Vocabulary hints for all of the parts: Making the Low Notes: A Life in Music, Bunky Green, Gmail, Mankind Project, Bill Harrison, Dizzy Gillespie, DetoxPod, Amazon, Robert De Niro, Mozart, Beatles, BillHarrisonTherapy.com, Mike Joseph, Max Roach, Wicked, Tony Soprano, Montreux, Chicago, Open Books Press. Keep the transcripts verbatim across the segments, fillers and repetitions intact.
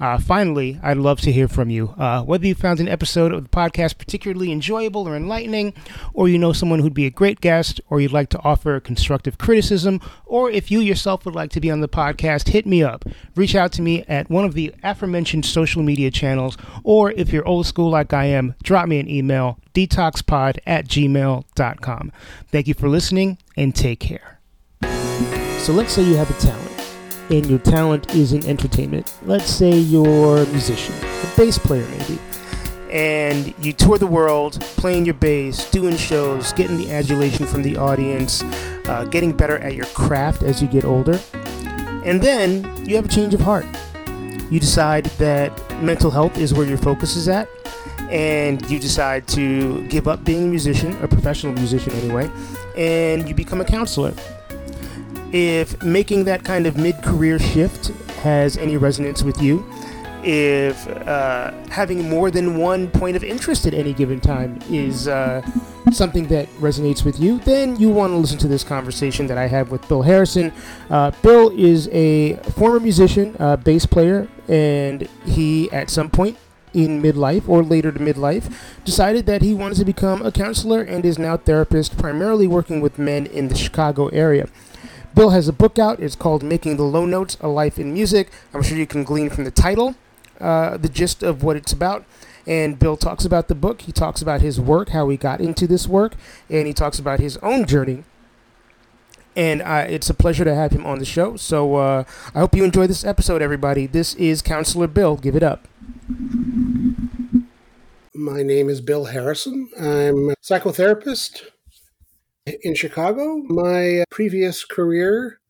Uh, finally, I'd love to hear from you. Uh, whether you found an episode of the podcast particularly enjoyable or enlightening, or you know someone who'd be a great guest, or you'd like to offer constructive criticism, or if you yourself would like to be on the podcast, hit me up. Reach out to me at one of the aforementioned social media channels, or if you're old school like I am, drop me an email, detoxpod at gmail dot com. Thank you for listening, and take care. So let's say you have a talent. And your talent is in entertainment. Let's say you're a musician, a bass player maybe, and you tour the world playing your bass, doing shows, getting the adulation from the audience, uh, getting better at your craft as you get older. And then you have a change of heart. You decide that mental health is where your focus is at, and you decide to give up being a musician, a professional musician anyway, and you become a counselor. If making that kind of mid-career shift has any resonance with you, if uh, having more than one point of interest at any given time is uh, something that resonates with you, then you want to listen to this conversation that I have with Bill Harrison. Uh, Bill is a former musician, uh, bass player, and he, at some point in midlife or later to midlife, decided that he wanted to become a counselor and is now a therapist, primarily working with men in the Chicago area. Bill has a book out. It's called Making the Low Notes: A Life in Music. I'm sure you can glean from the title uh, the gist of what it's about. And Bill talks about the book. He talks about his work, how he got into this work, and he talks about his own journey. And uh, it's a pleasure to have him on the show. So uh, I hope you enjoy this episode, everybody. This is Counselor Bill. Give it up. My name is Bill Harrison. I'm a psychotherapist in Chicago. My previous career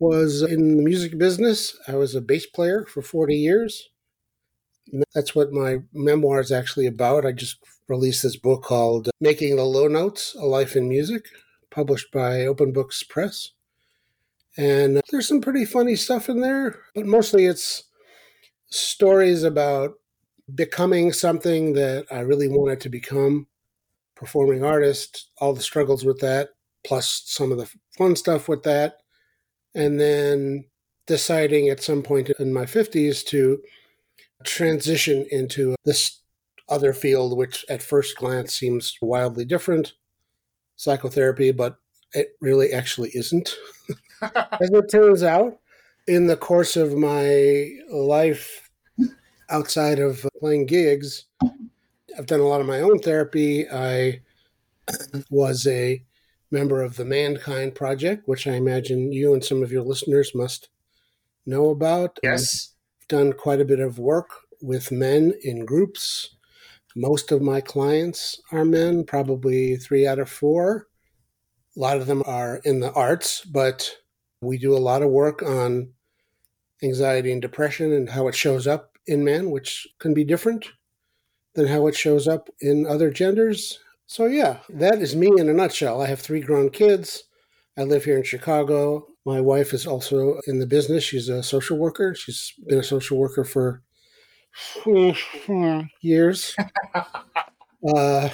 was in the music business. I was a bass player for forty years. That's what my memoir is actually about. I just released this book called Making the Low Notes: A Life in Music, published by Open Books Press. And there's some pretty funny stuff in there, but mostly it's stories about becoming something that I really wanted to become. Performing artist, all the struggles with that, plus some of the fun stuff with that, and then deciding at some point in my fifties to transition into this other field, which at first glance seems wildly different, psychotherapy, but it really actually isn't. As it turns out, in the course of my life outside of playing gigs, I've done a lot of my own therapy. I was a member of the Mankind Project, which I imagine you and some of your listeners must know about. Yes. I've done quite a bit of work with men in groups. Most of my clients are men, probably three out of four. A lot of them are in the arts, but we do a lot of work on anxiety and depression and how it shows up in men, which can be different than how it shows up in other genders. So yeah, that is me in a nutshell. I have three grown kids. I live here in Chicago. My wife is also in the business. She's a social worker. She's been a social worker for years. Uh,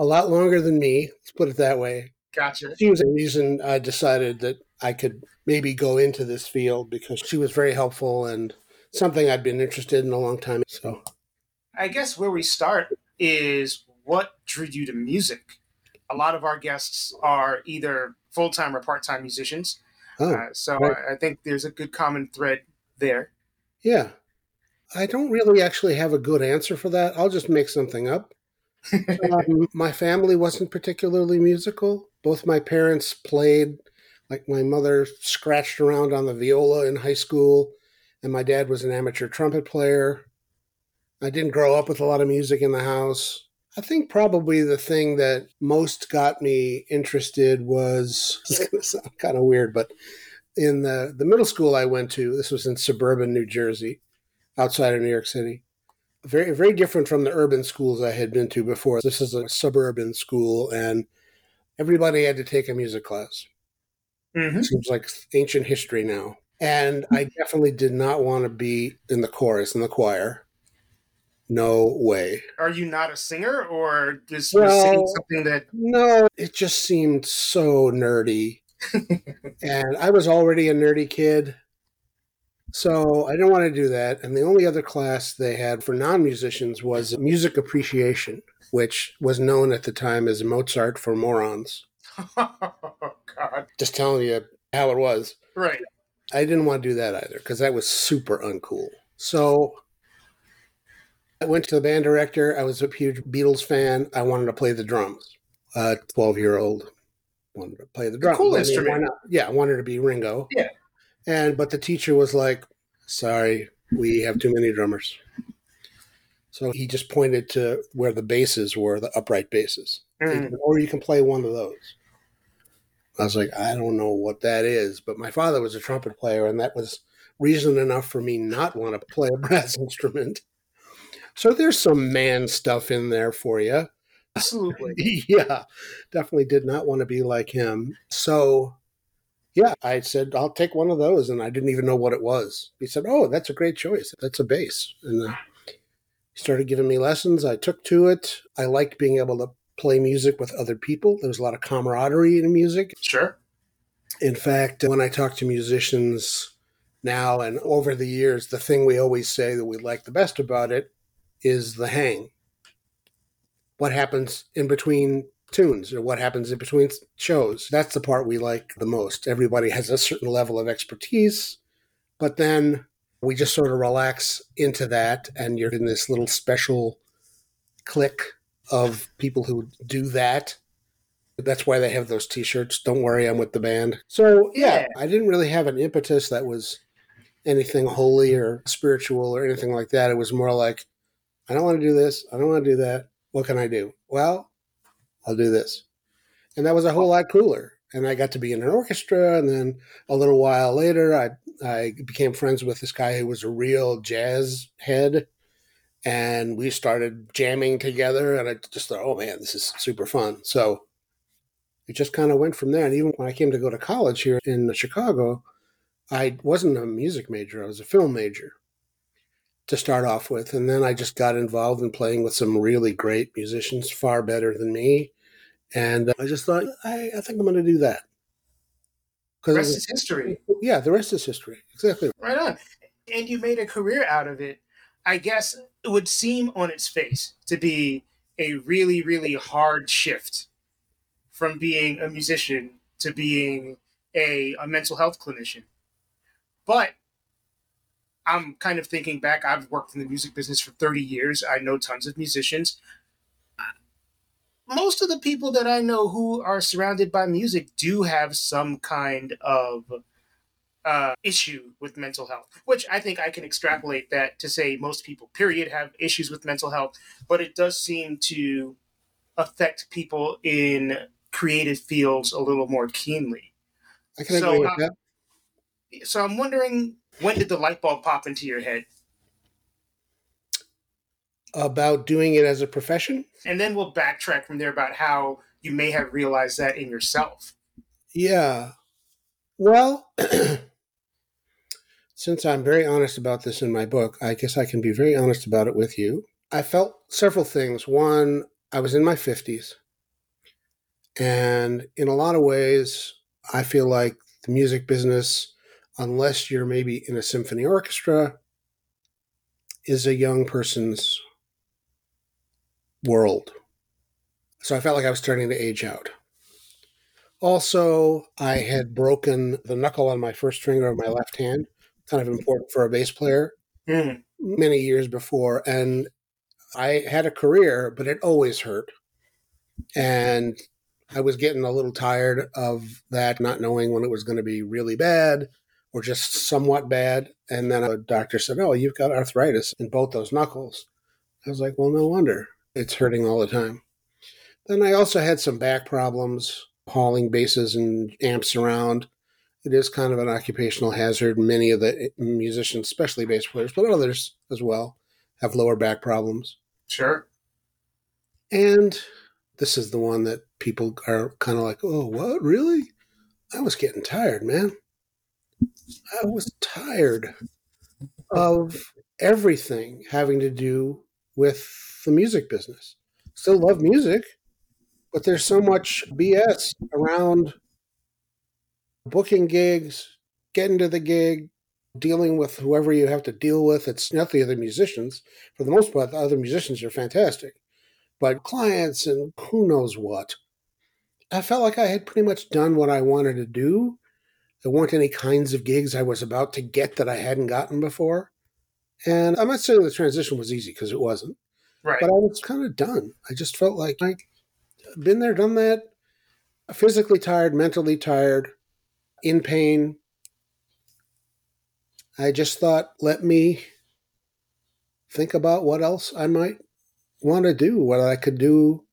a lot longer than me, let's put it that way. Gotcha. She was the reason I decided that I could maybe go into this field, because she was very helpful and something I'd been interested in a long time. So I guess where we start is, what drew you to music? A lot of our guests are either full-time or part-time musicians. Oh, uh, so right. I think there's a good common thread there. Yeah. I don't really actually have a good answer for that. I'll just make something up. um, my family wasn't particularly musical. Both my parents played. Like, my mother scratched around on the viola in high school, and my dad was an amateur trumpet player. I didn't grow up with a lot of music in the house. I think probably the thing that most got me interested was, it's going to sound kind of weird, but in the, the middle school I went to, this was in suburban New Jersey, outside of New York City. Very, very different from the urban schools I had been to before. This is a suburban school, and everybody had to take a music class. Mm-hmm. It seems like ancient history now. And I definitely did not want to be in the chorus, in the choir. No way. Are you not a singer, or just well, you sing something that... No, it just seemed so nerdy. And I was already a nerdy kid, so I didn't want to do that. And the only other class they had for non-musicians was music appreciation, which was known at the time as Mozart for morons. God. Just telling you how it was. Right. I didn't want to do that either, because that was super uncool. So I went to the band director. I was a huge Beatles fan. I wanted to play the drums. A twelve-year-old wanted to play the drums. Cool instrument. I mean, why not? Yeah, I wanted to be Ringo. Yeah. And but the teacher was like, sorry, we have too many drummers. So he just pointed to where the basses were, the upright basses. Mm. Or you can play one of those. I was like, I don't know what that is, but my father was a trumpet player, and that was reason enough for me not want to play a brass instrument. So there's some man stuff in there for you. Absolutely. Yeah, definitely did not want to be like him. So, yeah, I said, I'll take one of those, and I didn't even know what it was. He said, oh, that's a great choice. That's a bass. And uh, he started giving me lessons. I took to it. I liked being able to play music with other people. There was a lot of camaraderie in music. Sure. In fact, when I talk to musicians now and over the years, the thing we always say that we like the best about it is the hang. What happens in between tunes, or what happens in between shows. That's the part we like the most. Everybody has a certain level of expertise, but then we just sort of relax into that, and you're in this little special clique of people who do that. That's why they have those t-shirts. Don't worry, I'm with the band. So yeah, yeah, I didn't really have an impetus that was anything holy or spiritual or anything like that. It was more like, I don't want to do this. I don't want to do that. What can I do? Well, I'll do this. And that was a whole lot cooler. And I got to be in an orchestra. And then a little while later, I I became friends with this guy who was a real jazz head. And we started jamming together, and I just thought, oh, man, this is super fun. So it just kind of went from there. And even when I came to go to college here in Chicago, I wasn't a music major. I was a film major to start off with. And then I just got involved in playing with some really great musicians, far better than me. And I just thought, I, I think I'm going to do that. The rest is history. Yeah, the rest is history. Exactly. Right on. And you made a career out of it. I guess it would seem on its face to be a really, really hard shift from being a musician to being a, a mental health clinician. But I'm kind of thinking back. I've worked in the music business for thirty years. I know tons of musicians. Most of the people that I know who are surrounded by music do have some kind of Uh, issue with mental health, which I think I can extrapolate that to say most people, period, have issues with mental health, but it does seem to affect people in creative fields a little more keenly. I can so, agree with that. Uh, so I'm wondering, when did the light bulb pop into your head? About doing it as a profession? And then we'll backtrack from there about how you may have realized that in yourself. Yeah. Well, since I'm very honest about this in my book, I guess I can be very honest about it with you. I felt several things. One, I was in my fifties. And in a lot of ways, I feel like the music business, unless you're maybe in a symphony orchestra, is a young person's world. So I felt like I was starting to age out. Also, I had broken the knuckle on my first finger of my left hand. Kind of important for a bass player. Mm. Many years before. And I had a career, but it always hurt. And I was getting a little tired of that, not knowing when it was going to be really bad or just somewhat bad. And then a doctor said, oh, you've got arthritis in both those knuckles. I was like, well, no wonder. It's hurting all the time. Then I also had some back problems, hauling bases and amps around. It is kind of an occupational hazard. Many of the musicians, especially bass players, but others as well, have lower back problems. Sure. And this is the one that people are kind of like, oh, what? Really? I was getting tired, man. I was tired of everything having to do with the music business. Still love music, but there's so much B S around booking gigs, getting to the gig, dealing with whoever you have to deal with. It's not the other musicians. For the most part, the other musicians are fantastic. But clients and who knows what. I felt like I had pretty much done what I wanted to do. There weren't any kinds of gigs I was about to get that I hadn't gotten before. And I'm not saying the transition was easy, because it wasn't. Right. But I was kind of done. I just felt like I'd been there, done that. Physically tired, mentally tired, in pain. I just thought, let me think about what else I might want to do, what I could do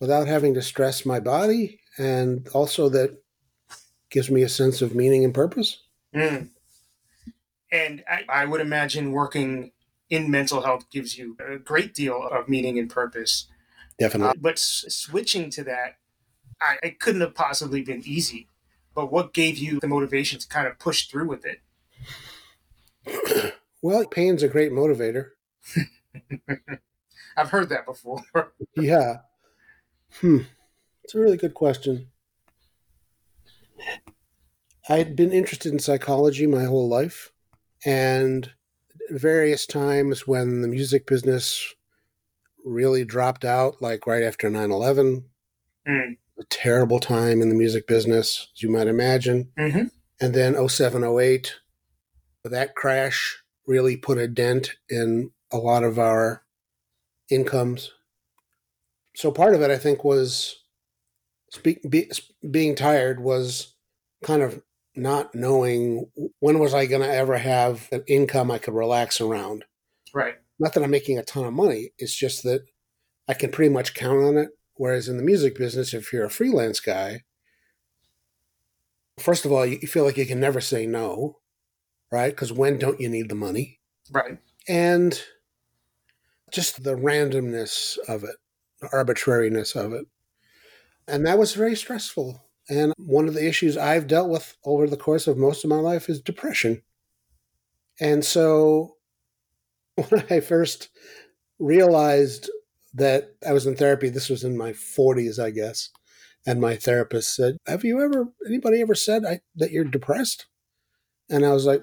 without having to stress my body, and also that gives me a sense of meaning and purpose. Mm. And I, I would imagine working in mental health gives you a great deal of meaning and purpose. Definitely. Uh, but s- switching to that, I, it couldn't have possibly been easy. But what gave you the motivation to kind of push through with it? Well, pain's a great motivator. I've heard that before. Yeah. Hmm. It's a really good question. I had been interested in psychology my whole life, and various times when the music business really dropped out, like right after nine eleven, mm. a terrible time in the music business, as you might imagine. Mm-hmm. And then oh seven, oh eight, that crash really put a dent in a lot of our incomes. So part of it, I think, was speak, be, being tired was kind of not knowing when was I going to ever have an income I could relax around. Right. Not that I'm making a ton of money. It's just that I can pretty much count on it. Whereas in the music business, if you're a freelance guy, first of all, you feel like you can never say no, right? Because when don't you need the money? Right. And just the randomness of it, the arbitrariness of it. And that was very stressful. And one of the issues I've dealt with over the course of most of my life is depression. And so when I first realized that I was in therapy, this was in my forties, I guess. And my therapist said, have you ever, anybody ever said I, that you're depressed? And I was like,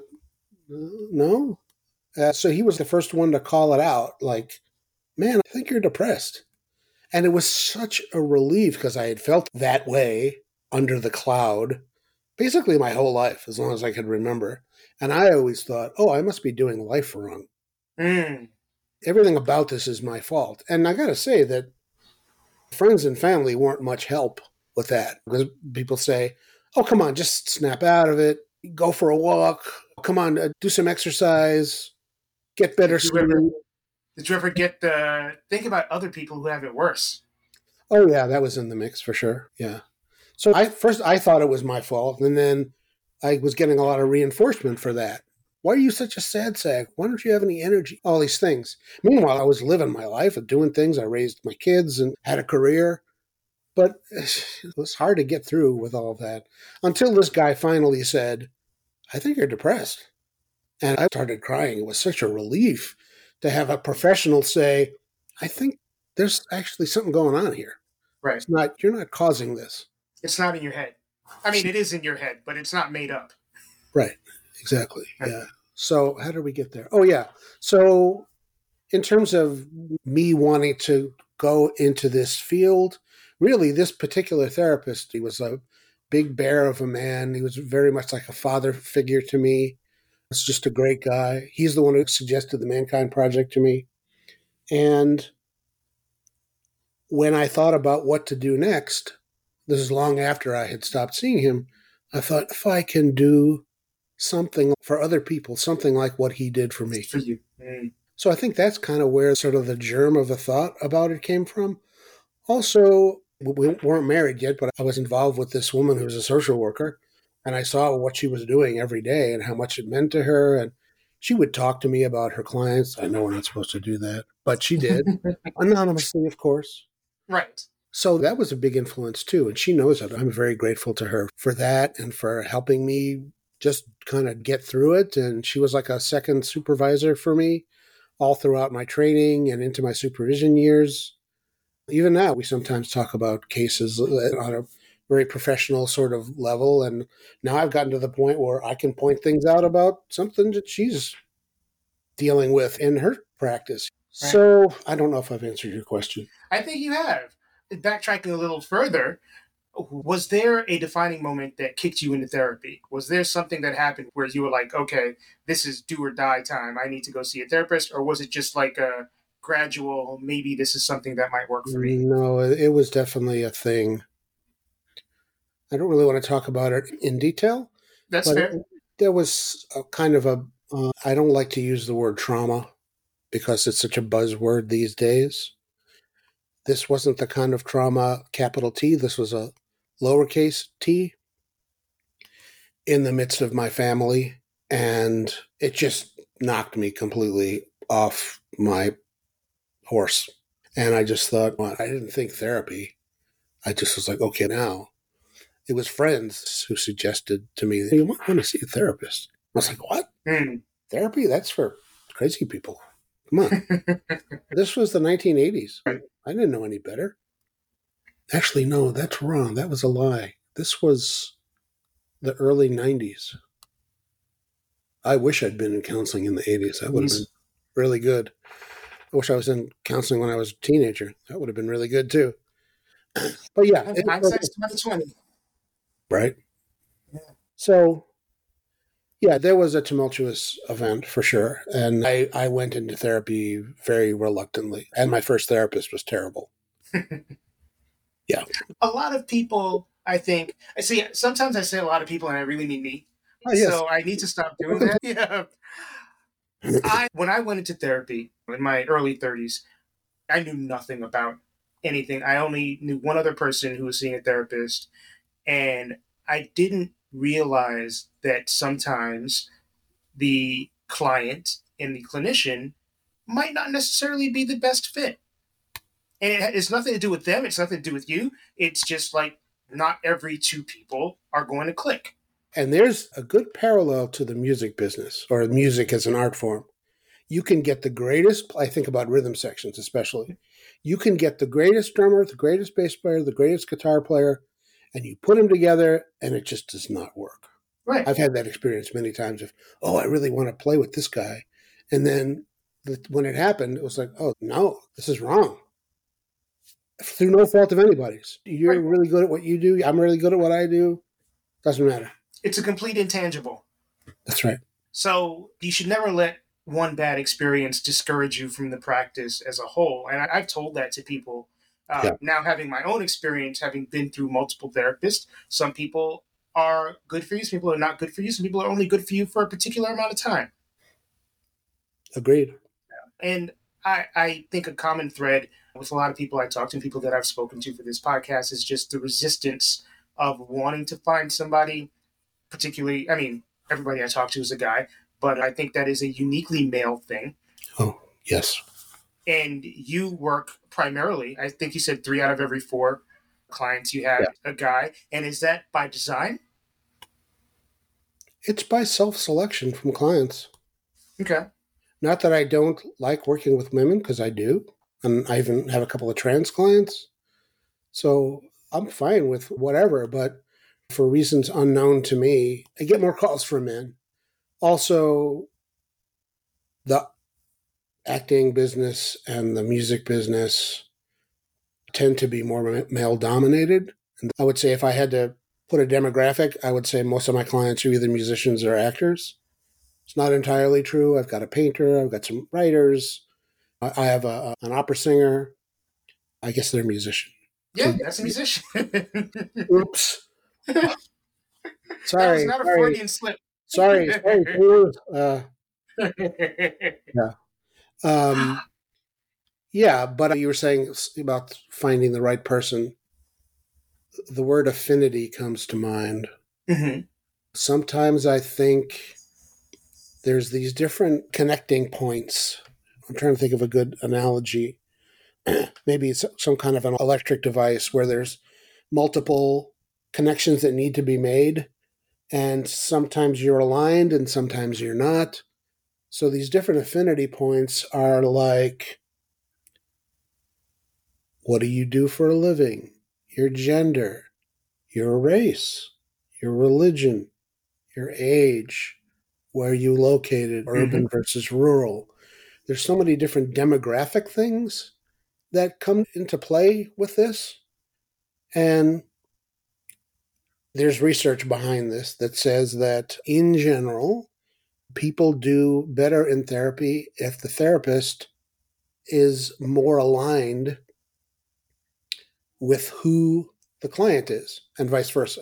no. Uh, so he was the first one to call it out, like, man, I think you're depressed. And it was such a relief because I had felt that way under the cloud basically my whole life, as long as I could remember. And I always thought, oh, I must be doing life wrong. Mm. Everything about this is my fault. And I got to say that friends and family weren't much help with that, because people say, oh, come on, just snap out of it. Go for a walk. Come on, uh, do some exercise. Get better sleep. Did, did you ever get the think about other people who have it worse? Oh yeah, that was in the mix for sure. Yeah. So I first I thought it was my fault, and then I was getting a lot of reinforcement for that. Why are you such a sad sack? Why don't you have any energy? All these things. Meanwhile, I was living my life and doing things. I raised my kids and had a career. But it was hard to get through with all of that until this guy finally said, I think you're depressed. And I started crying. It was such a relief to have a professional say, I think there's actually something going on here. Right. It's not, you're not causing this. It's not in your head. I mean, it is in your head, but it's not made up. Right. Exactly. Yeah. So how did we get there? Oh, yeah. So in terms of me wanting to go into this field, really, this particular therapist, he was a big bear of a man. He was very much like a father figure to me. It's just a great guy. He's the one who suggested the Mankind Project to me. And when I thought about what to do next, this is long after I had stopped seeing him, I thought, if I can do something for other people, something like what he did for me. For you. Mm. So I think that's kind of where sort of the germ of the thought about it came from. Also, we weren't married yet, but I was involved with this woman who was a social worker, and I saw what she was doing every day and how much it meant to her. And she would talk to me about her clients. I know we're not supposed to do that, but she did. Anonymously, of course. Right. So that was a big influence too. And she knows it. I'm very grateful to her for that and for helping me just kind of get through it. And she was like a second supervisor for me all throughout my training and into my supervision years. Even now, we sometimes talk about cases on a very professional sort of level. And now I've gotten to the point where I can point things out about something that she's dealing with in her practice. Right. So I don't know if I've answered your question. I think you have. Backtracking a little further, was there a defining moment that kicked you into therapy? Was there something that happened where you were like, okay, this is do or die time. I need to go see a therapist. Or was it just like a gradual, maybe this is something that might work for me? No, it was definitely a thing. I don't really want to talk about it in detail. That's fair. It, there was a kind of a, uh, I don't like to use the word trauma because it's such a buzzword these days. This wasn't the kind of trauma, capital T. This was a lowercase t in the midst of my family. And it just knocked me completely off my horse. And I just thought, well, I didn't think therapy. I just was like, okay, now. It was friends who suggested to me, you might want to see a therapist. I was like, what? Mm. Therapy? That's for crazy people. Come on. This was the nineteen eighties. I didn't know any better. Actually, no, that's wrong. That was a lie. This was the early nineties. I wish I'd been in counseling in the eighties. That would have been really good. I wish I was in counseling when I was a teenager. That would have been really good, too. But yeah. Right. Yeah. So, yeah, there was a tumultuous event for sure. And I, I went into therapy very reluctantly. And my first therapist was terrible. Yeah. A lot of people, I think, I see, sometimes I say a lot of people and I really mean me. Oh, yes. So I need to stop doing that. Yeah. I, when I went into therapy in my early thirties, I knew nothing about anything. I only knew one other person who was seeing a therapist. And I didn't realize that sometimes the client and the clinician might not necessarily be the best fit. And it, it's nothing to do with them. It's nothing to do with you. It's just like not every two people are going to click. And there's a good parallel to the music business or music as an art form. You can get the greatest, I think about rhythm sections especially. You can get the greatest drummer, the greatest bass player, the greatest guitar player, and you put them together, and it just does not work. Right. I've had that experience many times of, oh, I really want to play with this guy. And then the, when it happened, it was like, oh, no, this is wrong. Through no fault of anybody's. You're right. Really good at what you do. I'm really good at what I do. Doesn't matter. It's a complete intangible. That's right. So you should never let one bad experience discourage you from the practice as a whole. And I, I've told that to people. Uh, yeah. Now having my own experience, having been through multiple therapists, some people are good for you, some people are not good for you, some people are only good for you for a particular amount of time. Agreed. And I, I think a common thread with a lot of people I talk to, people that I've spoken to for this podcast, is just the resistance of wanting to find somebody, particularly, I mean, everybody I talk to is a guy, but I think that is a uniquely male thing. Oh, yes. And you work primarily, I think you said three out of every four clients you have yeah. a guy. And is that by design? It's by self-selection from clients. Okay. Not that I don't like working with women, because I do. And I even have a couple of trans clients. So I'm fine with whatever. But for reasons unknown to me, I get more calls from men. Also, the acting business and the music business tend to be more male dominated. And I would say if I had to put a demographic, I would say most of my clients are either musicians or actors. It's not entirely true. I've got a painter. I've got some writers. I have a, an opera singer. I guess they're a musician. Yeah, that's a musician. Oops. Sorry. It's not a sorry. Freudian slip. Sorry. sorry uh, yeah. Um, yeah, but you were saying about finding the right person. The word affinity comes to mind. Mm-hmm. Sometimes I think there's these different connecting points. I'm trying to think of a good analogy. Maybe it's some kind of an electric device where there's multiple connections that need to be made. And sometimes you're aligned and sometimes you're not. So these different affinity points are like, what do you do for a living? Your gender, your race, your religion, your age, where you located, urban mm-hmm. versus rural. There's so many different demographic things that come into play with this. And there's research behind this that says that in general, people do better in therapy if the therapist is more aligned with who the client is and vice versa.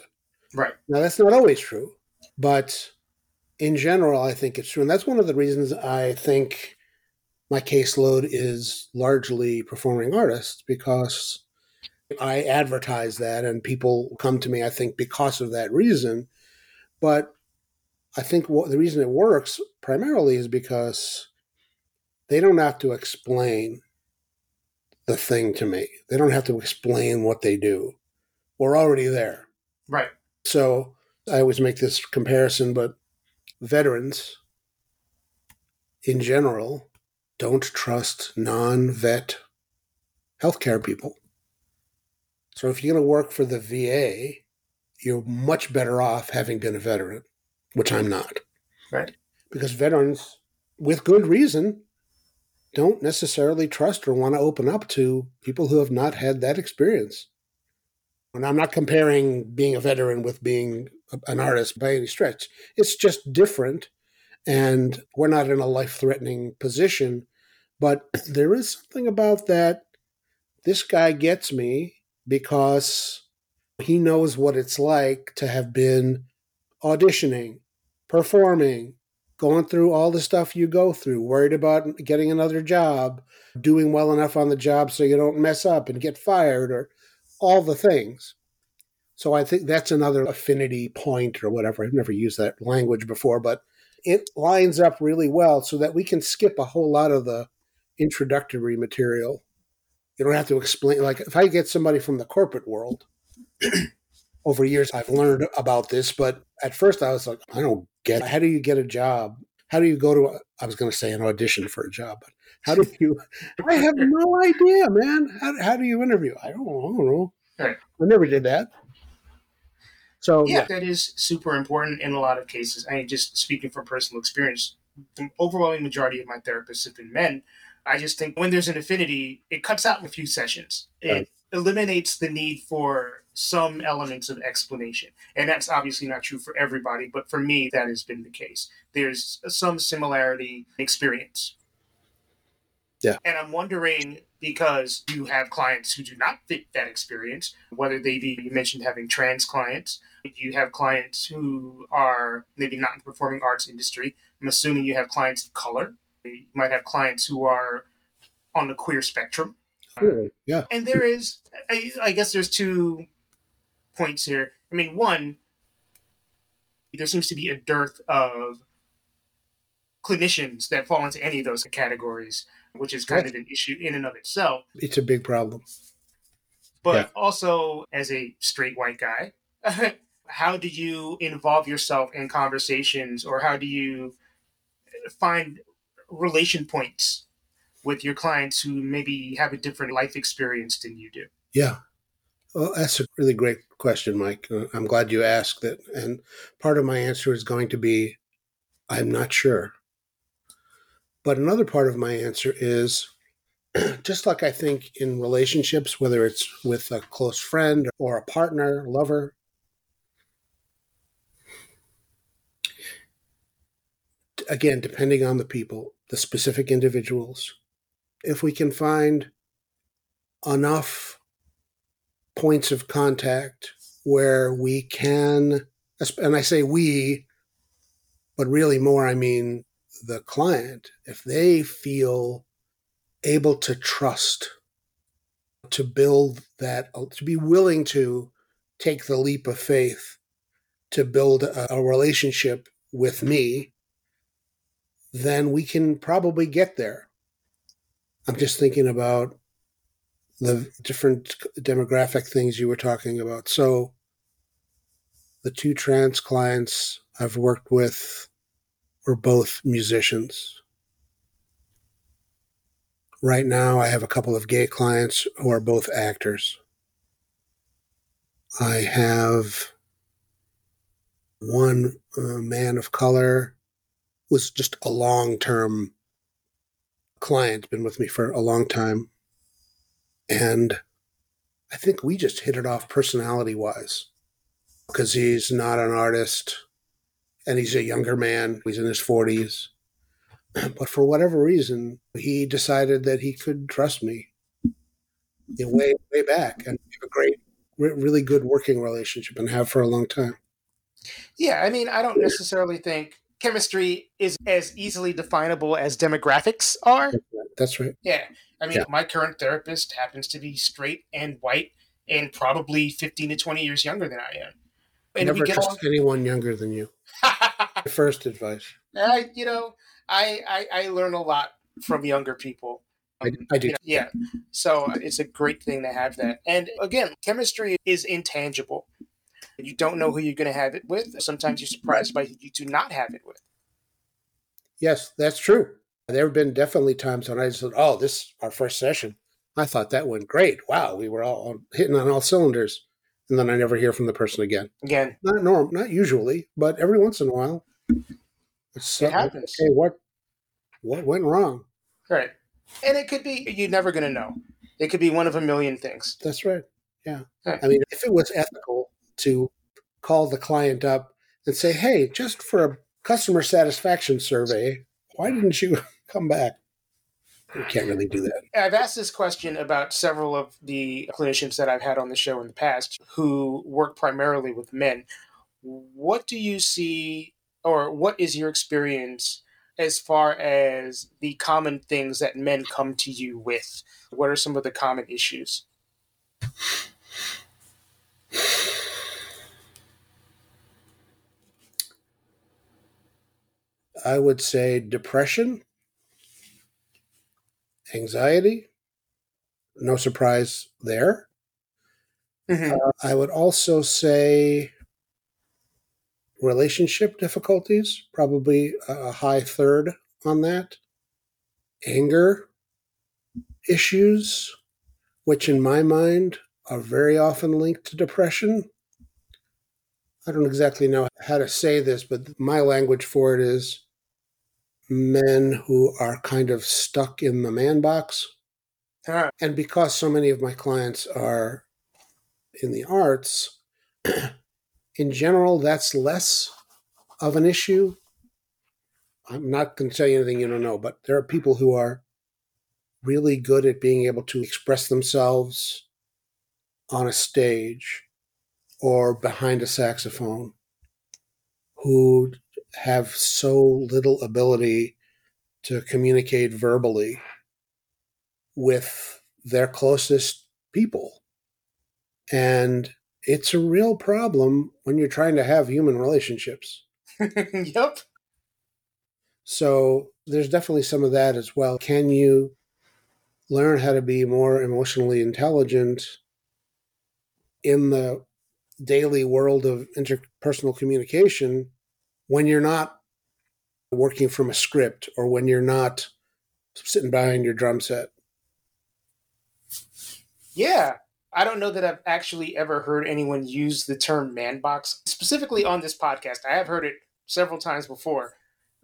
Right. Now, that's not always true, but in general, I think it's true. And that's one of the reasons I think my caseload is largely performing artists, because I advertise that and people come to me, I think, because of that reason. But I think what, the reason it works primarily is because they don't have to explain the thing to me. They don't have to explain what they do. We're already there. Right. So I always make this comparison, but veterans in general don't trust non-vet healthcare people. So if you're going to work for the V A, you're much better off having been a veteran, which I'm not. Right. Because veterans, with good reason, don't necessarily trust or want to open up to people who have not had that experience. And I'm not comparing being a veteran with being an artist by any stretch. It's just different, and we're not in a life-threatening position. But there is something about that. This guy gets me because he knows what it's like to have been auditioning, performing, going through all the stuff you go through, worried about getting another job, doing well enough on the job so you don't mess up and get fired, or all the things. So I think that's another affinity point or whatever. I've never used that language before, but it lines up really well so that we can skip a whole lot of the introductory material. You don't have to explain. Like if I get somebody from the corporate world, over years I've learned about this, but at first I was like, I don't Get, how do you get a job? How do you go to, a, I was going to say an audition for a job, but how do you, I have no idea, man. How, how do you interview? I don't, I don't know. Right. I never did that. So yeah, yeah, that is super important in a lot of cases. I mean, just speaking from personal experience, the overwhelming majority of my therapists have been men. I just think when there's an affinity, it cuts out in a few sessions. It right. eliminates the need for some elements of explanation. And that's obviously not true for everybody, but for me, that has been the case. There's some similarity experience. Yeah. And I'm wondering, because you have clients who do not fit that experience, whether they be, you mentioned having trans clients, you have clients who are maybe not in the performing arts industry. I'm assuming you have clients of color. You might have clients who are on the queer spectrum. Sure. Yeah. And there is, I, I guess there's two points here. I mean, one, there seems to be a dearth of clinicians that fall into any of those categories, which is kind That's, of an issue in and of itself. It's a big problem. But yeah. also, as a straight white guy, how do you involve yourself in conversations, or how do you find relation points with your clients who maybe have a different life experience than you do? Yeah. Well, that's a really great question, Mike. I'm glad you asked that. And part of my answer is going to be, I'm not sure. But another part of my answer is, just like I think in relationships, whether it's with a close friend or a partner, lover, again, depending on the people, the specific individuals, if we can find enough points of contact where we can, and I say we, but really more, I mean the client, if they feel able to trust, to build that, to be willing to take the leap of faith, to build a, a relationship with me, then we can probably get there. I'm just thinking about the different demographic things you were talking about. So the two trans clients I've worked with were both musicians. Right now, I have a couple of gay clients who are both actors. I have one uh, man of color who was just a long-term client, been with me for a long time. And I think we just hit it off personality-wise, because he's not an artist and he's a younger man. He's in his forties. But for whatever reason, he decided that he could trust me way, way back, and have a great, really good working relationship and have for a long time. Yeah, I mean, I don't necessarily think chemistry is as easily definable as demographics are. That's right. Yeah. I mean, yeah. My current therapist happens to be straight and white and probably fifteen to twenty years younger than I am. And Never we get trust on... anyone younger than you. First advice. I, you know, I, I, I learn a lot from younger people. Um, I, I do. You know, yeah. So it's a great thing to have that. And again, chemistry is intangible. You don't know who you're going to have it with. Sometimes you're surprised by who you do not have it with. Yes, that's true. There have been definitely times when I said, oh, this is our first session. I thought that went great. Wow, we were all hitting on all cylinders. And then I never hear from the person again. Again. Not norm, not usually, but every once in a while. So, it happens. Hey, what, what went wrong? Right. And it could be, you're never going to know. It could be one of a million things. That's right. Yeah. Right. I mean, if it was ethical to call the client up and say, hey, just for a customer satisfaction survey, why didn't you come back? You can't really do that. I've asked this question about several of the clinicians that I've had on the show in the past who work primarily with men. What do you see, or what is your experience as far as the common things that men come to you with? What are some of the common issues? I would say depression, anxiety, no surprise there. Mm-hmm. Uh, I would also say relationship difficulties, probably a high third on that. Anger issues, which in my mind are very often linked to depression. I don't exactly know how to say this, but my language for it is men who are kind of stuck in the man box. Ah. And because so many of my clients are in the arts, in general, that's less of an issue. I'm not going to tell you anything you don't know, but there are people who are really good at being able to express themselves on a stage or behind a saxophone, who have so little ability to communicate verbally with their closest people. And it's a real problem when you're trying to have human relationships. Yep. So there's definitely some of that as well. Can you learn how to be more emotionally intelligent in the daily world of interpersonal communication when you're not working from a script or when you're not sitting behind your drum set? Yeah. I don't know that I've actually ever heard anyone use the term man box specifically on this podcast. I have heard it several times before.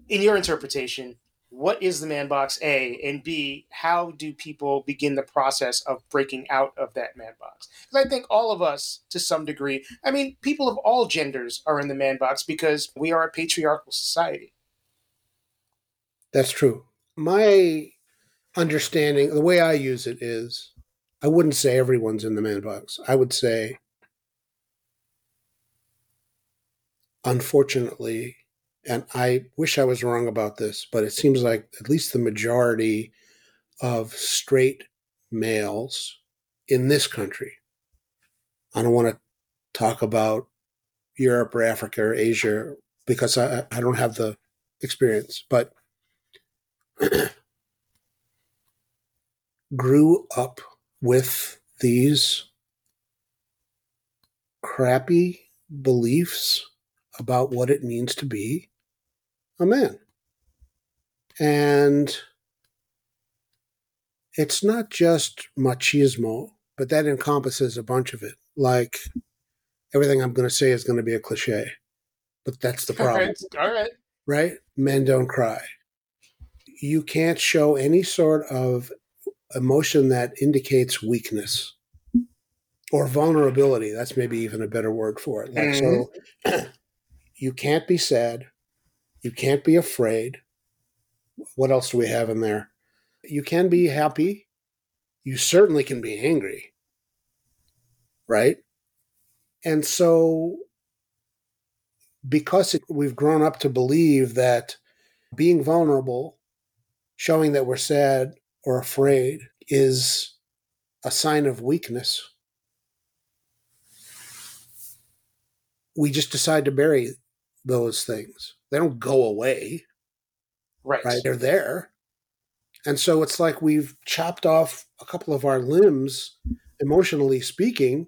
In your interpretation, what is the man box, A, and B, how do people begin the process of breaking out of that man box? Because I think all of us, to some degree, I mean, people of all genders are in the man box because we are a patriarchal society. That's true. My understanding, the way I use it is, I wouldn't say everyone's in the bandbox. I would say, unfortunately, and I wish I was wrong about this, but it seems like at least the majority of straight males in this country, I don't want to talk about Europe or Africa or Asia because I, I don't have the experience, but grew up with these crappy beliefs about what it means to be a man. And it's not just machismo, but that encompasses a bunch of it. Like, everything I'm going to say is going to be a cliche, but that's the problem. All right. All right. Right? Men don't cry. You can't show any sort of emotion that indicates weakness or vulnerability. That's maybe even a better word for it. Like, so you can't be sad. You can't be afraid. What else do we have in there? You can be happy. You certainly can be angry. Right? And so because it, we've grown up to believe that being vulnerable, showing that we're sad or afraid, is a sign of weakness, we just decide to bury those things. They don't go away. Right. Right? They're there. And so it's like we've chopped off a couple of our limbs, emotionally speaking,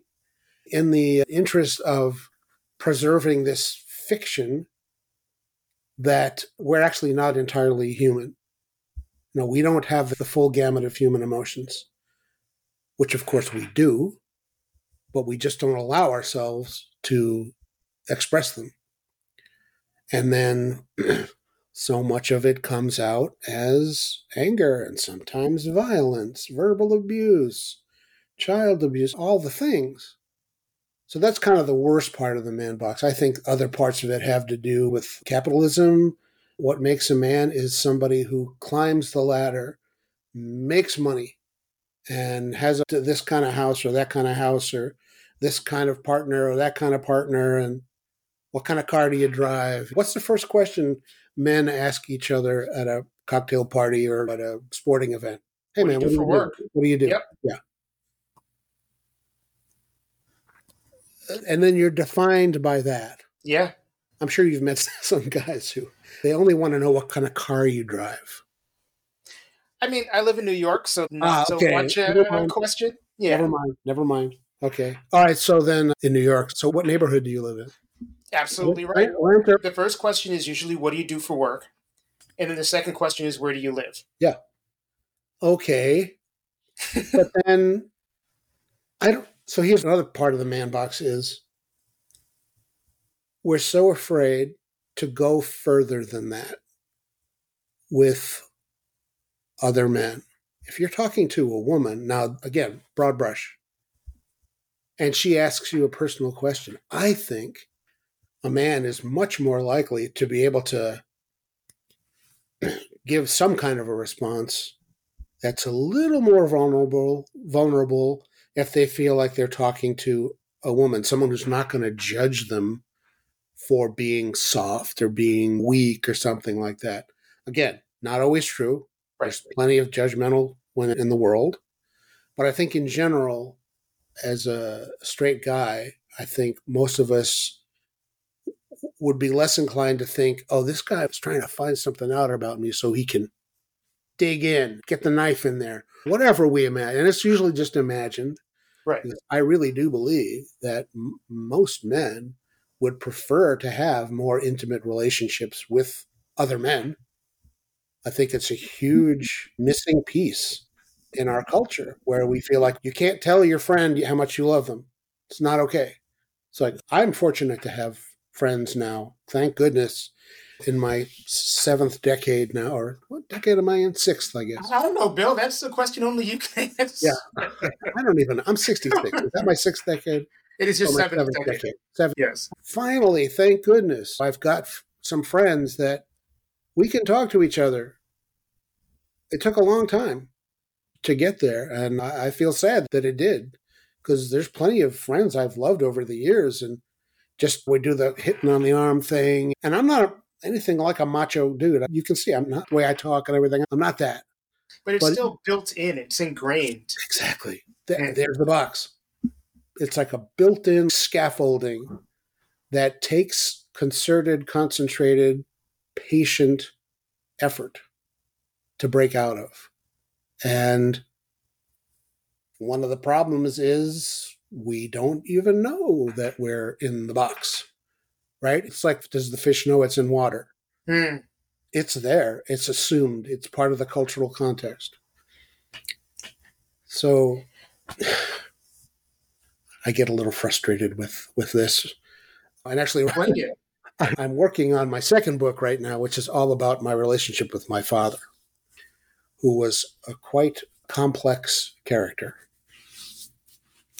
in the interest of preserving this fiction that we're actually not entirely human. No, we don't have the full gamut of human emotions, which of course we do, but we just don't allow ourselves to express them. And then so much of it comes out as anger and sometimes violence, verbal abuse, child abuse, all the things. So that's kind of the worst part of the man box. I think other parts of it have to do with capitalism. What makes a man is somebody who climbs the ladder, makes money, and has a, this kind of house or that kind of house or this kind of partner or that kind of partner. And what kind of car do you drive? What's the first question men ask each other at a cocktail party or at a sporting event? Hey, man, what do you do for work? What do you do? Yep. Yeah. And then you're defined by that. Yeah. I'm sure you've met some guys who, they only want to know what kind of car you drive. I mean, I live in New York, so not ah, okay. so much a question. Yeah. Never mind. Never mind. Okay. All right. So then in New York, so what neighborhood do you live in? Absolutely right. The first question is usually, what do you do for work? And then the second question is, where do you live? Yeah. Okay. But then, I don't. So here's another part of the man box is we're so afraid to go further than that with other men. If you're talking to a woman, now, again, broad brush, and she asks you a personal question, I think a man is much more likely to be able to give some kind of a response that's a little more vulnerable, vulnerable, if they feel like they're talking to a woman, someone who's not going to judge them for being soft or being weak or something like that. Again, not always true. Right. There's plenty of judgmental women in the world. But I think in general, as a straight guy, I think most of us would be less inclined to think, oh, this guy is trying to find something out about me so he can dig in, get the knife in there, whatever we imagine. And it's usually just imagined. Right. I really do believe that m- most men would prefer to have more intimate relationships with other men. I think it's a huge missing piece in our culture where we feel like you can't tell your friend how much you love them. It's not okay. It's like, I'm fortunate to have friends now, thank goodness, in my seventh decade now, or what decade am I in? Sixth, I guess. I don't know, Bill. That's a question only you can answer. Yeah. I don't even know. I'm sixty-six. Is that my sixth decade? It is your oh, seventh, seventh decade. decade. Seventh. Yes. Finally, thank goodness, I've got f- some friends that we can talk to each other. It took a long time. to get there. And I, I feel sad that it did, because there's plenty of friends I've loved over the years. And just we do the hitting on the arm thing. And I'm not a, anything like a macho dude. You can see I'm not the way I talk and everything. I'm not that. But it's but, still built in. It's ingrained. Exactly. There, there's the box. It's like a built-in scaffolding that takes concerted, concentrated, patient effort to break out of. And one of the problems is we don't even know that we're in the box, right? It's like, does the fish know it's in water? Mm. It's there. It's assumed. It's part of the cultural context. So I get a little frustrated with, with this. And actually, I'm working on my second book right now, which is all about my relationship with my father, who was a quite complex character.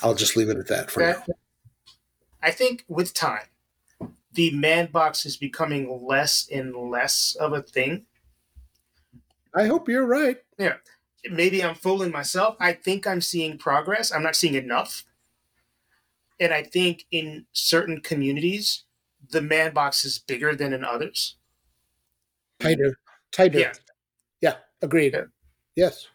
I'll just leave it at that for that, now. I think with time, the man box is becoming less and less of a thing. I hope you're right. Yeah. Maybe I'm fooling myself. I think I'm seeing progress. I'm not seeing enough. And I think in certain communities, the man box is bigger than in others. Tighter. Tighter. Yeah. Yeah. Agreed. Yeah. Yes.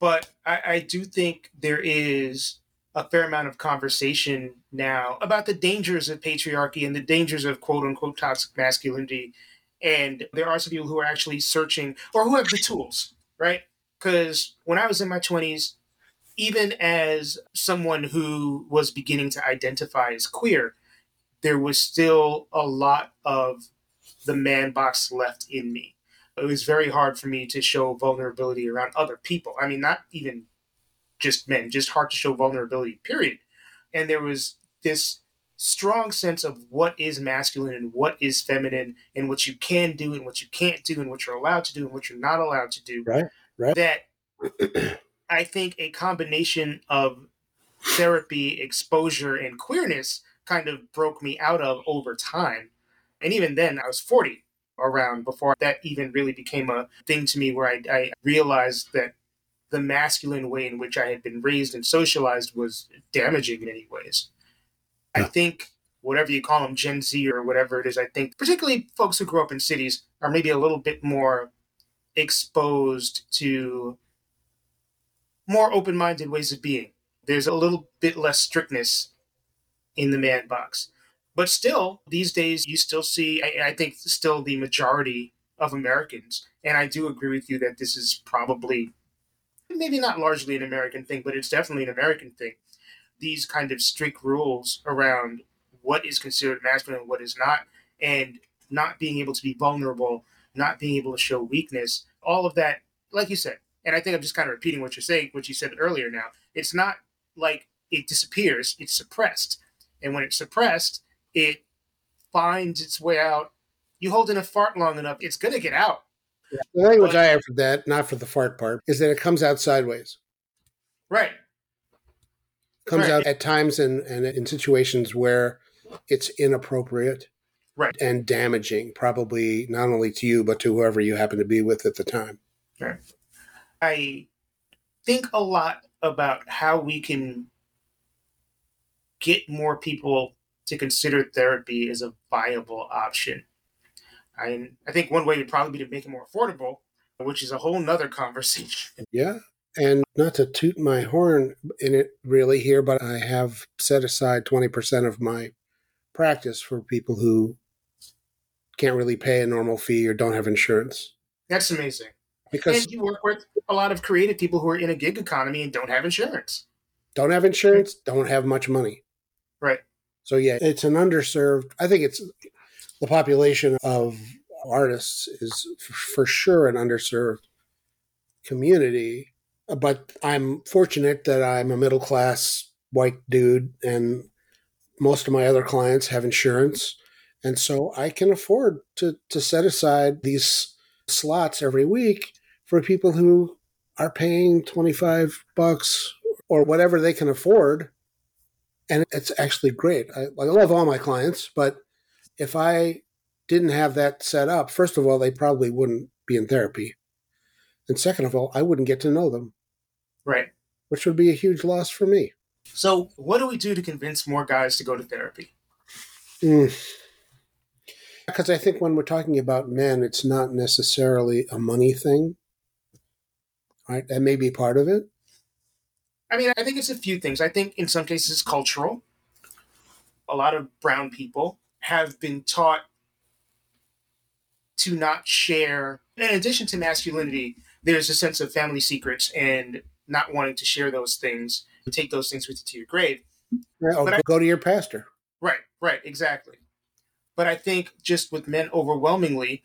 But I, I do think there is a fair amount of conversation now about the dangers of patriarchy and the dangers of quote unquote toxic masculinity. And there are some people who are actually searching or who have the tools, right? Because when I was in my twenties, even as someone who was beginning to identify as queer, there was still a lot of the man box left in me. It was very hard for me to show vulnerability around other people. I mean, not even just men, just hard to show vulnerability, period. And there was this strong sense of what is masculine and what is feminine and what you can do and what you can't do and what you're allowed to do and what you're not allowed to do. Right, right. That I think a combination of therapy, exposure, and queerness kind of broke me out of over time. And even then, I was forty around before that even really became a thing to me, where I, I realized that the masculine way in which I had been raised and socialized was damaging in many ways. Yeah. I think whatever you call them, Gen Z or whatever it is, I think particularly folks who grew up in cities are maybe a little bit more exposed to more open-minded ways of being. There's a little bit less strictness in the man box. But still, these days, you still see, I, I think, still the majority of Americans. And I do agree with you that this is probably, maybe not largely an American thing, but it's definitely an American thing. These kind of strict rules around what is considered masculine and what is not, and not being able to be vulnerable, not being able to show weakness, all of that, like you said. And I think I'm just kind of repeating what you're saying, what you said earlier now. It's not like it disappears, it's suppressed. And when it's suppressed, it finds its way out. You hold in a fart long enough, it's going to get out. Yeah. The language but, I have for that, not for the fart part, is that it comes out sideways. Right. Comes right. out at times and in, in, in situations where it's inappropriate right. and damaging, probably not only to you, but to whoever you happen to be with at the time. Right. I think a lot about how we can get more people to consider therapy as a viable option. I, I think one way would probably be to make it more affordable, which is a whole nother conversation. Yeah. And not to toot my horn in it really here, but I have set aside twenty percent of my practice for people who can't really pay a normal fee or don't have insurance. That's amazing. Because and you work with a lot of creative people who are in a gig economy and don't have insurance. Don't have insurance, don't have much money. Right. So yeah, it's an underserved, I think it's the population of artists is f- for sure an underserved community, but I'm fortunate that I'm a middle-class white dude and most of my other clients have insurance. And so I can afford to, to set aside these slots every week for people who are paying twenty-five bucks or whatever they can afford. And it's actually great. I, I love all my clients, but if I didn't have that set up, first of all, they probably wouldn't be in therapy. And second of all, I wouldn't get to know them. Right. Which would be a huge loss for me. So what do we do to convince more guys to go to therapy? Mm. Because I think when we're talking about men, it's not necessarily a money thing. Right? That may be part of it. I mean, I think it's a few things. I think in some cases it's cultural. A lot of brown people have been taught to not share. In addition to masculinity, there's a sense of family secrets and not wanting to share those things, take those things with you to your grave. Well, but go I, to your pastor. Right, right, exactly. But I think just with men overwhelmingly,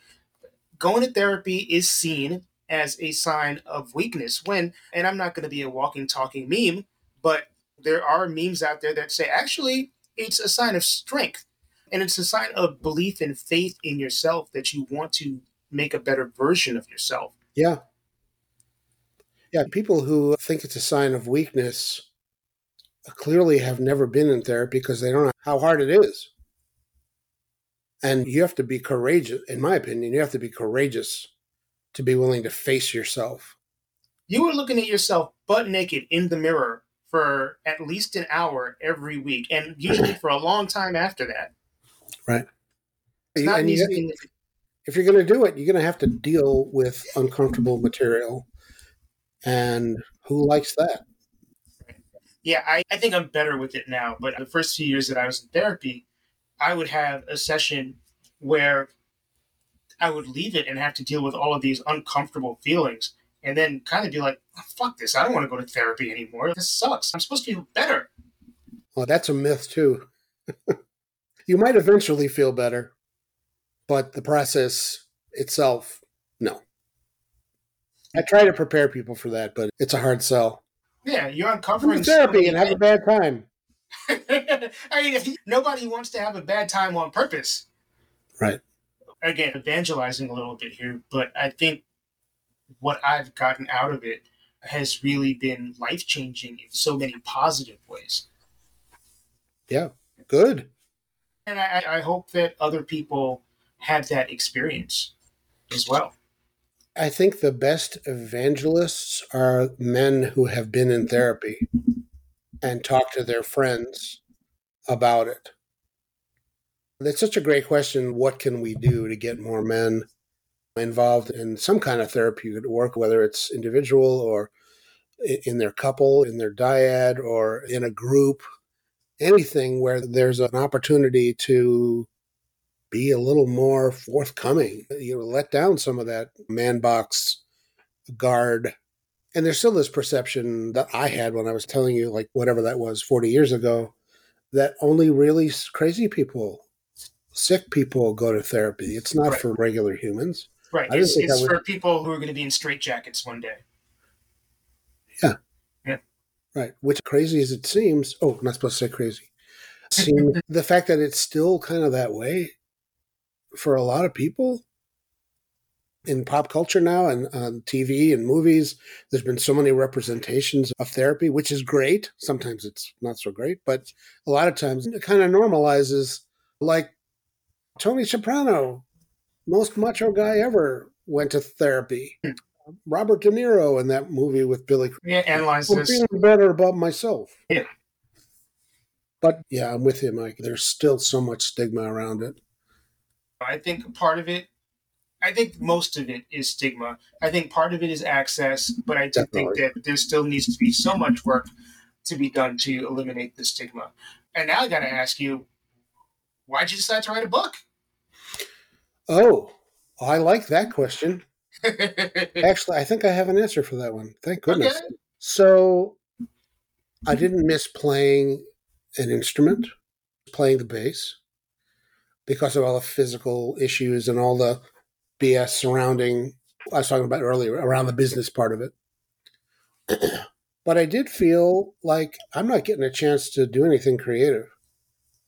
going to therapy is seen as a sign of weakness when, and I'm not going to be a walking, talking meme, but there are memes out there that say, actually, it's a sign of strength. And it's a sign of belief and faith in yourself that you want to make a better version of yourself. Yeah. Yeah, people who think it's a sign of weakness clearly have never been in therapy because they don't know how hard it is. And you have to be courageous, in my opinion, you have to be courageous to be willing to face yourself. You were looking at yourself butt naked in the mirror for at least an hour every week, and usually for a long time after that. Right. It's not easy. You have, if you're going to do it, you're going to have to deal with uncomfortable material. And who likes that? Yeah, I, I think I'm better with it now. But the first few years that I was in therapy, I would have a session where I would leave it and have to deal with all of these uncomfortable feelings and then kind of be like, oh, fuck this. I don't want to go to therapy anymore. This sucks. I'm supposed to be better. Well, that's a myth, too. You might eventually feel better, but the process itself, no. I try to prepare people for that, but it's a hard sell. Yeah, you're uncovering therapy and have a bad time. I mean, nobody wants to have a bad time on purpose. Right. Again, evangelizing a little bit here, but I think what I've gotten out of it has really been life-changing in so many positive ways. Yeah, good. And I, I hope that other people have that experience as well. I think the best evangelists are men who have been in therapy and talk to their friends about it. That's such a great question. What can we do to get more men involved in some kind of therapeutic work, whether it's individual or in their couple, in their dyad, or in a group, anything where there's an opportunity to be a little more forthcoming. You know, let down some of that man box guard. And there's still this perception that I had when I was telling you, like, whatever that was forty years ago, that only really crazy people, sick people go to therapy. It's not right. For regular humans. Right. I it's think it's was... for people who are going to be in straitjackets one day. Yeah. Yeah. Right. Which, crazy as it seems, oh, I'm not supposed to say crazy. Seems, the fact that it's still kind of that way for a lot of people in pop culture now and on T V and movies, there's been so many representations of therapy, which is great. Sometimes it's not so great, but a lot of times it kind of normalizes, like Tony Soprano, most macho guy ever, went to therapy. Hmm. Robert De Niro in that movie with Billy. Yeah, analyze this. I'm feeling better about myself. Yeah. But yeah, I'm with you, Mike. There's still so much stigma around it. I think part of it, I think most of it is stigma. I think part of it is access, but I do Definitely. think that there still needs to be so much work to be done to eliminate the stigma. And now I got to ask you, why'd you decide to write a book? Oh, I like that question. Actually, I think I have an answer for that one. Thank goodness. Okay. So I didn't miss playing an instrument, playing the bass, because of all the physical issues and all the B S surrounding, I was talking about earlier, around the business part of it. But I did feel like I'm not getting a chance to do anything creative.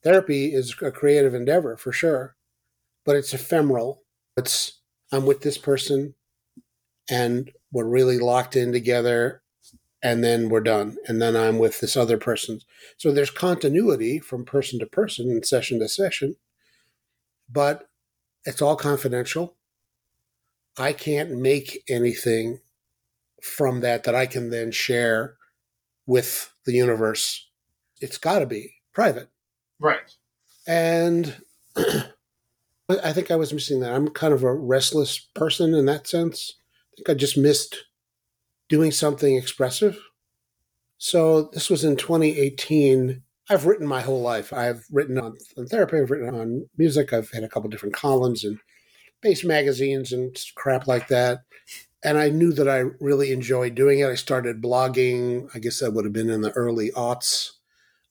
Therapy is a creative endeavor for sure, but it's ephemeral. It's, I'm with this person and we're really locked in together and then we're done. And then I'm with this other person. So there's continuity from person to person and session to session. But it's all confidential. I can't make anything from that that I can then share with the universe, it's got to be private. Right. And I think I was missing that. I'm kind of a restless person in that sense. I think I just missed doing something expressive. So this was in twenty eighteen. I've written my whole life. I've written on therapy. I've written on music. I've had a couple different columns in bass magazines and crap like that. And I knew that I really enjoyed doing it. I started blogging. I guess that would have been in the early aughts.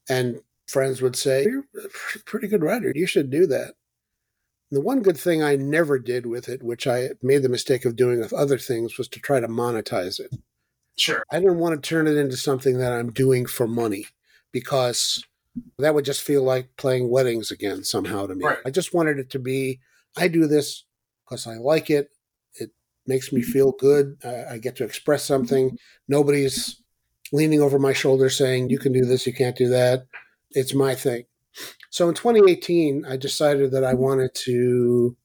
And friends would say, you're a pretty good writer. You should do that. The one good thing I never did with it, which I made the mistake of doing with other things, was to try to monetize it. Sure. I didn't want to turn it into something that I'm doing for money, because that would just feel like playing weddings again somehow to me. Right. I just wanted it to be, I do this because I like it. It makes me feel good. I, I get to express something. Nobody's leaning over my shoulder saying, you can do this, you can't do that. It's my thing. So in twenty eighteen, I decided that I wanted to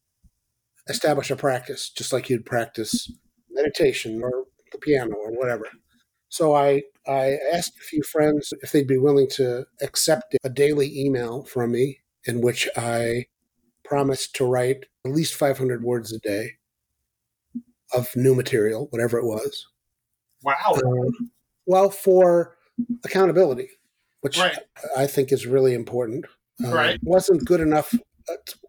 establish a practice, just like you'd practice meditation or the piano or whatever. So I, I asked a few friends if they'd be willing to accept a daily email from me in which I promised to write at least five hundred words a day of new material, whatever it was. Wow. Um, well, for accountability, which right. I think is really important. Um, right. It wasn't good enough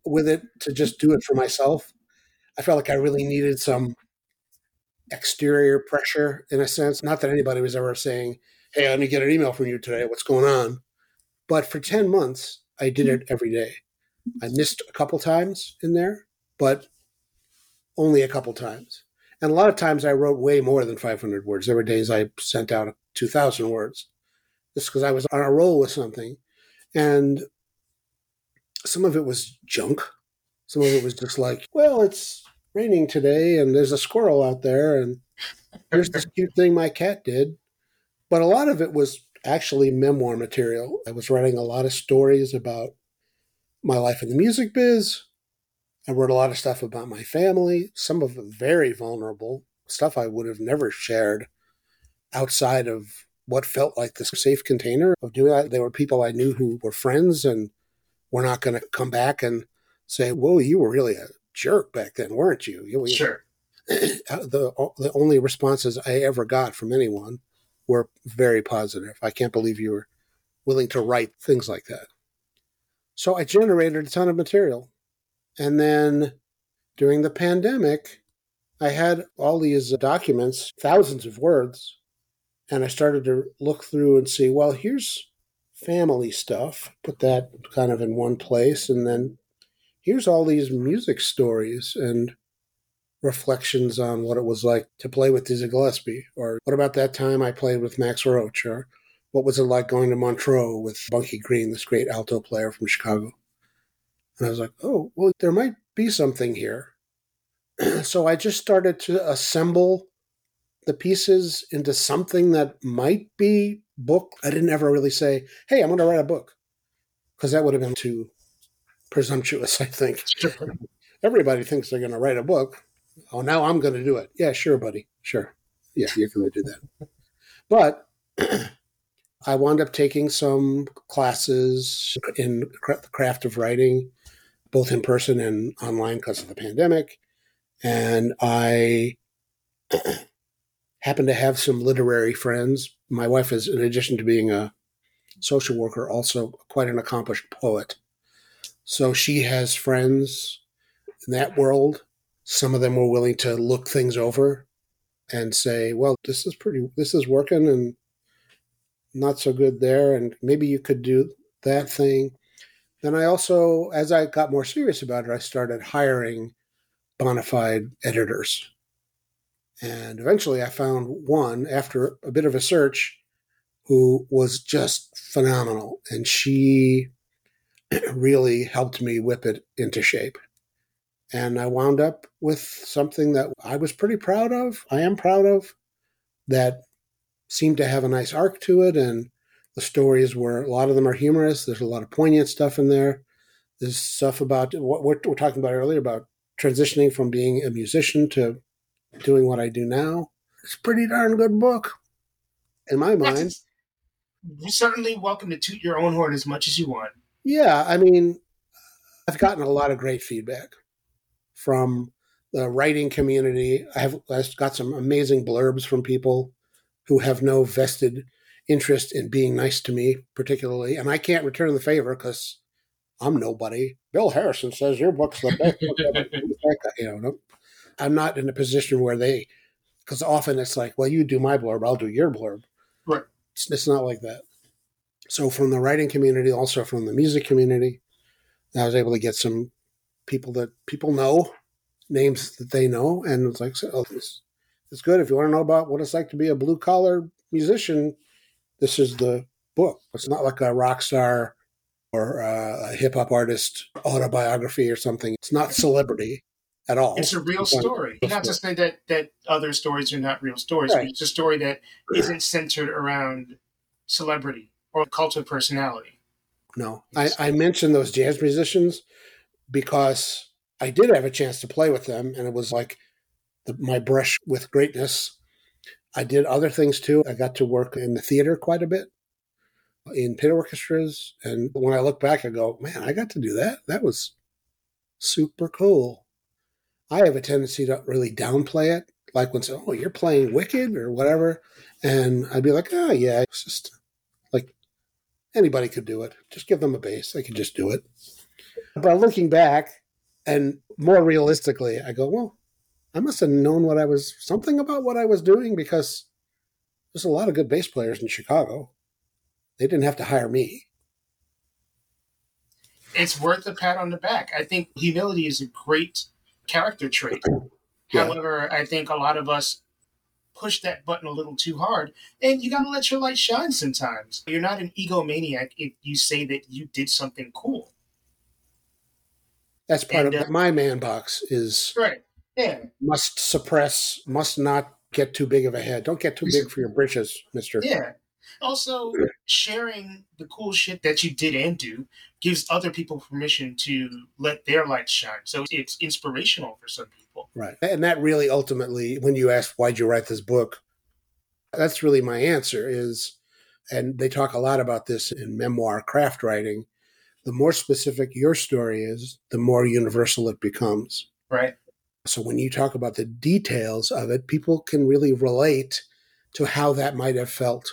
with it to just do it for myself. I felt like I really needed some exterior pressure in a sense. Not that anybody was ever saying, hey, let me get an email from you today. What's going on? But for ten months, I did it every day. I missed a couple times in there, but only a couple times. And a lot of times I wrote way more than five hundred words. There were days I sent out two thousand words. Just because I was on a roll with something. And some of it was junk. Some of it was just like, well, it's raining today and there's a squirrel out there and here's this cute thing my cat did. But a lot of it was actually memoir material. I was writing a lot of stories about my life in the music biz. I wrote a lot of stuff about my family, some of it very vulnerable, stuff I would have never shared outside of what felt like this safe container of doing that. There were people I knew who were friends and were not going to come back and say, whoa, you were really a jerk back then, weren't you? you sure. The, the only responses I ever got from anyone were very positive. I can't believe you were willing to write things like that. So I generated a ton of material. And then during the pandemic, I had all these documents, thousands of words, and I started to look through and see, well, here's family stuff. Put that kind of in one place. And then here's all these music stories and reflections on what it was like to play with Dizzy Gillespie. Or what about that time I played with Max Roach? Or what was it like going to Montreux with Bunky Green, this great alto player from Chicago? And I was like, oh, well, there might be something here. So I just started to assemble the pieces into something that might be book. I didn't ever really say, hey, I'm going to write a book, because that would have been too presumptuous, I think. Sure. Everybody thinks they're going to write a book. Oh, now I'm going to do it. Yeah, sure, buddy. Sure. Yeah, you're going to do that. But I wound up taking some classes in the craft of writing, both in person and online because of the pandemic. And I happen to have some literary friends. My wife is, in addition to being a social worker, also quite an accomplished poet. So she has friends in that world. Some of them were willing to look things over and say, well, this is pretty, this is working and not so good there. And maybe you could do that thing. Then I also, as I got more serious about it, I started hiring bona fide editors. And eventually I found one, after a bit of a search, who was just phenomenal. And she really helped me whip it into shape. And I wound up with something that I was pretty proud of, I am proud of, that seemed to have a nice arc to it. And the stories were, a lot of them are humorous. There's a lot of poignant stuff in there. There's stuff about what we're talking about earlier, about transitioning from being a musician to doing what I do now. it's a pretty darn good book, in my mind. You're certainly welcome to toot your own horn as much as you want. Yeah, I mean, I've gotten a lot of great feedback from the writing community. I have I've got some amazing blurbs from people who have no vested interest in being nice to me, particularly. And I can't return the favor because I'm nobody. Bill Harrison says your book's the best book ever. You know, I'm not in a position where they, because often it's like, well, you do my blurb, I'll do your blurb. Right. It's, it's not like that. So from the writing community, also from the music community, I was able to get some people that people know, names that they know, and it's like, oh, this it's good. If you want to know about what it's like to be a blue-collar musician, this is the book. It's not like a rock star or a hip-hop artist autobiography or something. It's not celebrity at all. It's a real it's story. Not, not to say that, that other stories are not real stories, right. But it's a story that isn't centered around celebrity or cult of personality. No. I, I mentioned those jazz musicians because I did have a chance to play with them, and it was like the, my brush with greatness. I did other things, too. I got to work in the theater quite a bit, in pit orchestras. And when I look back, I go, man, I got to do that. That was super cool. I have a tendency to really downplay it. Like when someone, oh, you're playing Wicked or whatever. And I'd be like, oh, yeah, it's just like anybody could do it. Just give them a bass. They could just do it. But looking back and more realistically, I go, well, I must have known what I was, something about what I was doing, because there's a lot of good bass players in Chicago. They didn't have to hire me. It's worth a pat on the back. I think humility is a great character trait. Yeah. However, I think a lot of us push that button a little too hard, and you got to let your light shine sometimes. You're not an egomaniac if you say that you did something cool. That's part and, of uh, my man box is... Right. Yeah. Must suppress, must not get too big of a head. Don't get too big for your britches, mister. Yeah. Also, sharing the cool shit that you did and do gives other people permission to let their light shine. So it's inspirational for some people. Right. And that really ultimately, when you ask, why'd you write this book? That's really my answer is, and they talk a lot about this in memoir craft writing, the more specific your story is, the more universal it becomes. Right. So when you talk about the details of it, people can really relate to how that might have felt.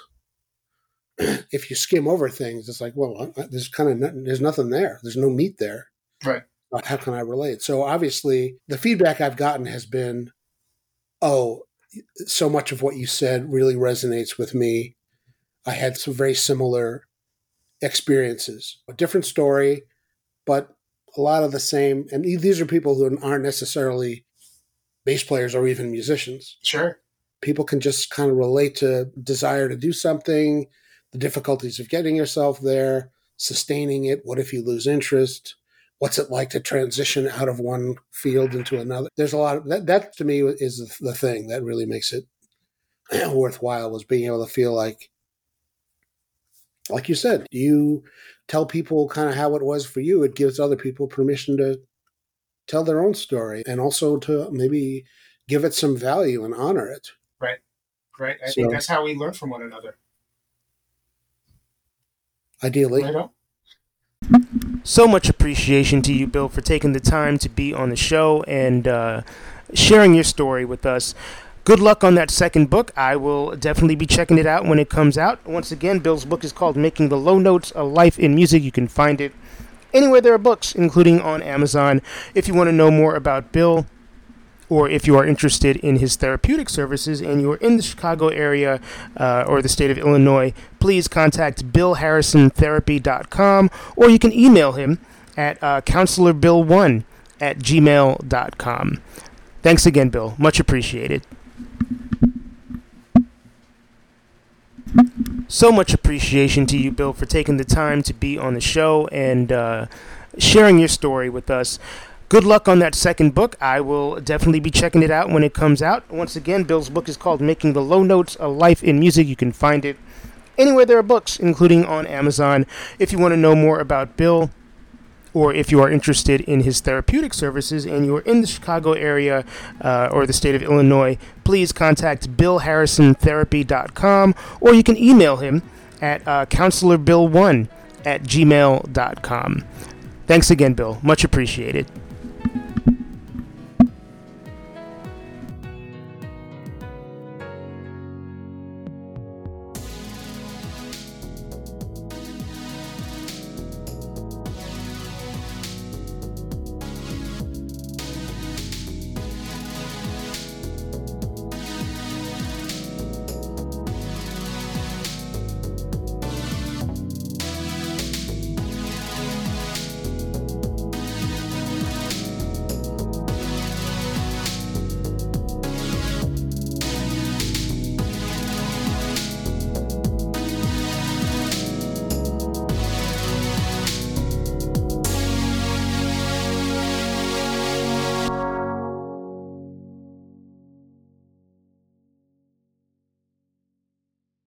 If you skim over things, it's like, well, there's kind of no, there's nothing there. There's no meat there. Right. How can I relate? So obviously, the feedback I've gotten has been, oh, so much of what you said really resonates with me. I had some very similar experiences. A different story, but a lot of the same, and these are people who aren't necessarily bass players or even musicians. Sure. People can just kind of relate to desire to do something, the difficulties of getting yourself there, sustaining it. What if you lose interest? What's it like to transition out of one field into another? There's a lot of that. That to me is the thing that really makes it worthwhile, was being able to feel like, like you said, you tell people kind of how it was for you. It gives other people permission to tell their own story and also to maybe give it some value and honor it. Right, right. I so, think that's how we learn from one another. Ideally. Right. So much appreciation to you, Bill, for taking the time to be on the show and uh, sharing your story with us. Good luck on that second book. I will definitely be checking it out when it comes out. Once again, Bill's book is called Making the Low Notes: A Life in Music. You can find it anywhere there are books, including on Amazon. If you want to know more about Bill, or if you are interested in his therapeutic services and you are in the Chicago area uh, or the state of Illinois, please contact Bill Harrison Therapy dot com, or you can email him at uh, counselor bill one at gmail dot com. Thanks again, Bill. Much appreciated. So much appreciation to you, Bill, for taking the time to be on the show and uh, sharing your story with us. Good luck on that second book. I will definitely be checking it out when it comes out. Once again, Bill's book is called Making the Low Notes: A Life in Music. You can find it anywhere there are books, including on Amazon. If you want to know more about Bill, or if you are interested in his therapeutic services and you are in the Chicago area uh, or the state of Illinois, please contact Bill Harrison Therapy dot com, or you can email him at uh, counselor bill one at gmail dot com. Thanks again, Bill. Much appreciated.